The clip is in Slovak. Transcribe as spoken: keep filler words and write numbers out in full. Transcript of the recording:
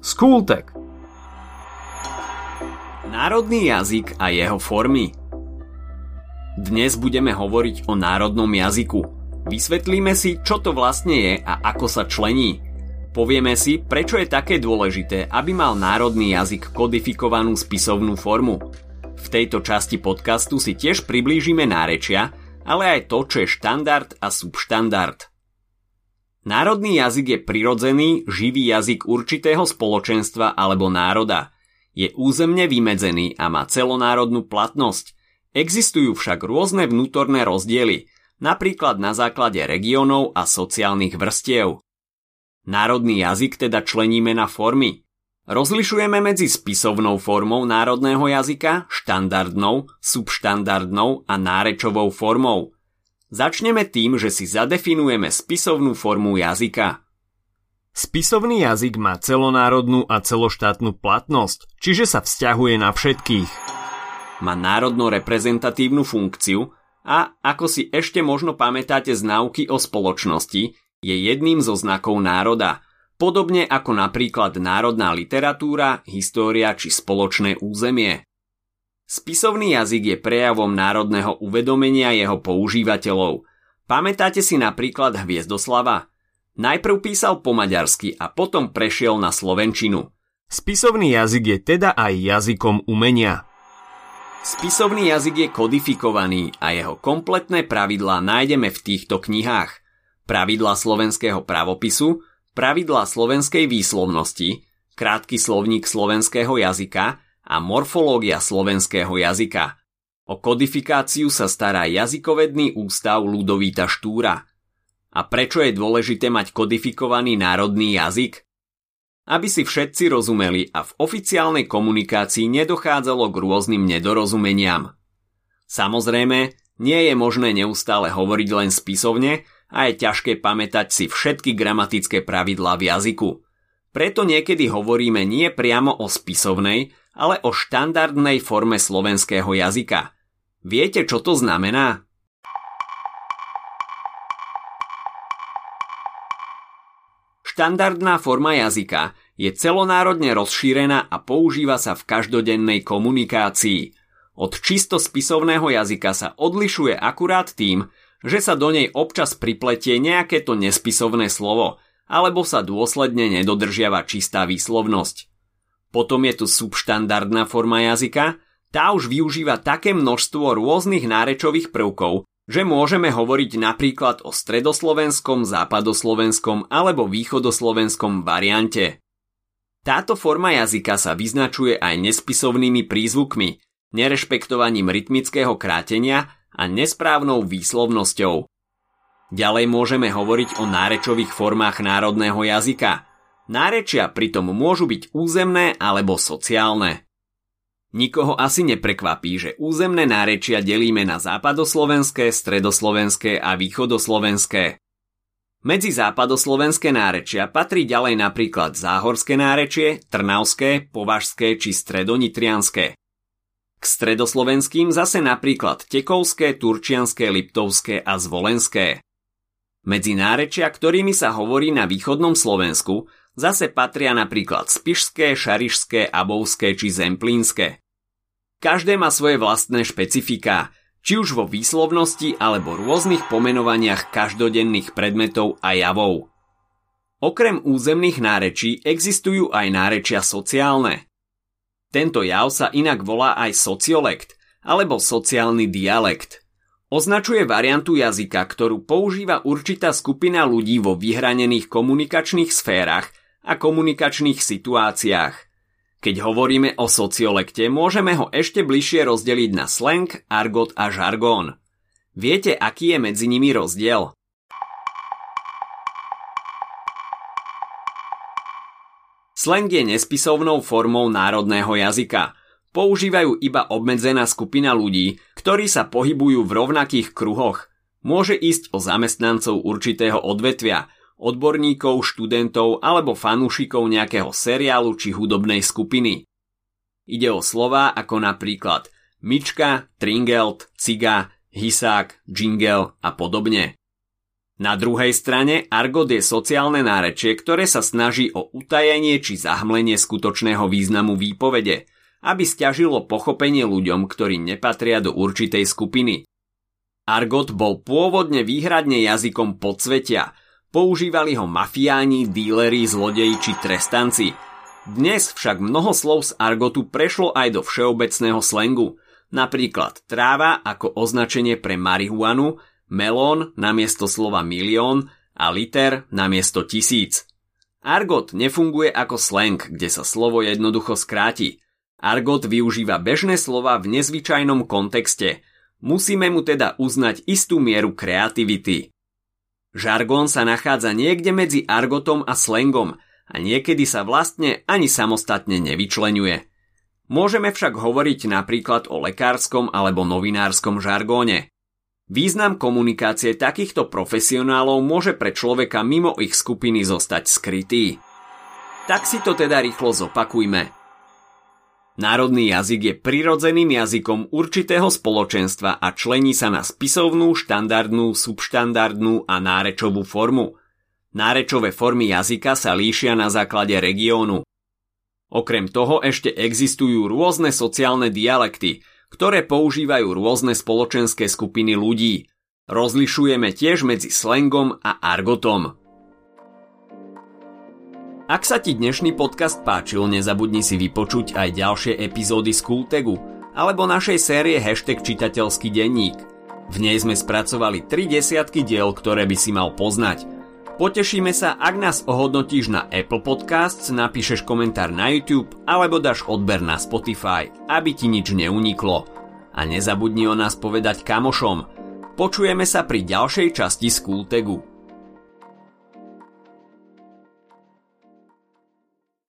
Skulteg. Národný jazyk a jeho formy. Dnes budeme hovoriť o národnom jazyku. Vysvetlíme si, čo to vlastne je a ako sa člení. Povieme si, prečo je také dôležité, aby mal národný jazyk kodifikovanú spisovnú formu. V tejto časti podcastu si tiež priblížime nárečia, ale aj to, čo je štandard a subštandard. Národný jazyk je prirodzený, živý jazyk určitého spoločenstva alebo národa. Je územne vymedzený a má celonárodnú platnosť. Existujú však rôzne vnútorné rozdiely, napríklad na základe regiónov a sociálnych vrstiev. Národný jazyk teda členíme na formy. Rozlišujeme medzi spisovnou formou národného jazyka, štandardnou, subštandardnou a nárečovou formou. Začneme tým, že si zadefinujeme spisovnú formu jazyka. Spisovný jazyk má celonárodnú a celoštátnu platnosť, čiže sa vzťahuje na všetkých. Má národno-reprezentatívnu funkciu a, ako si ešte možno pamätáte z náuky o spoločnosti, je jedným zo znakov národa, podobne ako napríklad národná literatúra, história či spoločné územie. Spisovný jazyk je prejavom národného uvedomenia jeho používateľov. Pamätáte si napríklad Hviezdoslava? Najprv písal po maďarsky a potom prešiel na slovenčinu. Spisovný jazyk je teda aj jazykom umenia. Spisovný jazyk je kodifikovaný a jeho kompletné pravidlá nájdeme v týchto knihách. Pravidlá slovenského pravopisu, pravidlá slovenskej výslovnosti, krátky slovník slovenského jazyka a morfológia slovenského jazyka. O kodifikáciu sa stará jazykovedný ústav Ľudovíta Štúra. A prečo je dôležité mať kodifikovaný národný jazyk? Aby si všetci rozumeli a v oficiálnej komunikácii nedochádzalo k rôznym nedorozumeniam. Samozrejme, nie je možné neustále hovoriť len spisovne a je ťažké pamätať si všetky gramatické pravidlá v jazyku. Preto niekedy hovoríme nie priamo o spisovnej, ale o štandardnej forme slovenského jazyka. Viete, čo to znamená? Štandardná forma jazyka je celonárodne rozšírená a používa sa v každodennej komunikácii. Od čisto spisovného jazyka sa odlišuje akurát tým, že sa do nej občas pripletie nejaké to nespisovné slovo, alebo sa dôsledne nedodržiava čistá výslovnosť. Potom je tu subštandardná forma jazyka, tá už využíva také množstvo rôznych nárečových prvkov, že môžeme hovoriť napríklad o stredoslovenskom, západoslovenskom alebo východoslovenskom variante. Táto forma jazyka sa vyznačuje aj nespisovnými prízvukmi, nerešpektovaním rytmického krátenia a nesprávnou výslovnosťou. Ďalej môžeme hovoriť o nárečových formách národného jazyka. Nárečia pritom môžu byť územné alebo sociálne. Nikoho asi neprekvapí, že územné nárečia delíme na západoslovenské, stredoslovenské a východoslovenské. Medzi západoslovenské nárečia patrí ďalej napríklad záhorské nárečie, trnavské, považské či stredonitrianské. K stredoslovenským zase napríklad tekovské, turčianské, liptovské a zvolenské. Medzi nárečia, ktorými sa hovorí na východnom Slovensku, zase patria napríklad spišské, šarišské, abovské či zemplínske. Každé má svoje vlastné špecifiká, či už vo výslovnosti alebo rôznych pomenovaniach každodenných predmetov a javov. Okrem územných nárečí existujú aj nárečia sociálne. Tento jav sa inak volá aj sociolekt alebo sociálny dialekt. Označuje variantu jazyka, ktorú používa určitá skupina ľudí vo vyhranených komunikačných sférach a komunikačných situáciách. Keď hovoríme o sociolekte, môžeme ho ešte bližšie rozdeliť na slang, argot a žargón. Viete, aký je medzi nimi rozdiel? Slang je nespisovnou formou národného jazyka. Používajú iba obmedzená skupina ľudí, ktorí sa pohybujú v rovnakých kruhoch. Môže ísť o zamestnancov určitého odvetvia, odborníkov, študentov alebo fanúšikov nejakého seriálu či hudobnej skupiny. Ide o slová ako napríklad myčka, tringelt, ciga, hisák, džingel a podobne. Na druhej strane, argot je sociálne nárečie, ktoré sa snaží o utajenie či zahmlenie skutočného významu výpovede, aby sťažilo pochopenie ľuďom, ktorí nepatria do určitej skupiny. Argot bol pôvodne výhradne jazykom podsvetia, používali ho mafiáni, díleri, zlodeji či trestanci. Dnes však mnoho slov z argotu prešlo aj do všeobecného slengu, napríklad tráva ako označenie pre marihuanu, melón namiesto slova milión a liter namiesto tisíc. Argot nefunguje ako slang, kde sa slovo jednoducho skráti. Argot využíva bežné slova v nezvyčajnom kontexte. Musíme mu teda uznať istú mieru kreativity. Žargón sa nachádza niekde medzi argotom a slangom a niekedy sa vlastne ani samostatne nevyčleňuje. Môžeme však hovoriť napríklad o lekárskom alebo novinárskom žargóne. Význam komunikácie takýchto profesionálov môže pre človeka mimo ich skupiny zostať skrytý. Tak si to teda rýchlo zopakujme. Národný jazyk je prirodzeným jazykom určitého spoločenstva a člení sa na spisovnú, štandardnú, subštandardnú a nárečovú formu. Nárečové formy jazyka sa líšia na základe regiónu. Okrem toho ešte existujú rôzne sociálne dialekty, ktoré používajú rôzne spoločenské skupiny ľudí. Rozlišujeme tiež medzi slangom a argotom. Ak sa ti dnešný podcast páčil, nezabudni si vypočuť aj ďalšie epizódy Skultegu alebo našej série hashtag čitateľský denník. V nej sme spracovali tri desiatky diel, ktoré by si mal poznať. Potešíme sa, ak nás ohodnotíš na Apple Podcasts, napíšeš komentár na YouTube alebo dáš odber na Spotify, aby ti nič neuniklo. A nezabudni o nás povedať kamošom. Počujeme sa pri ďalšej časti Skultegu.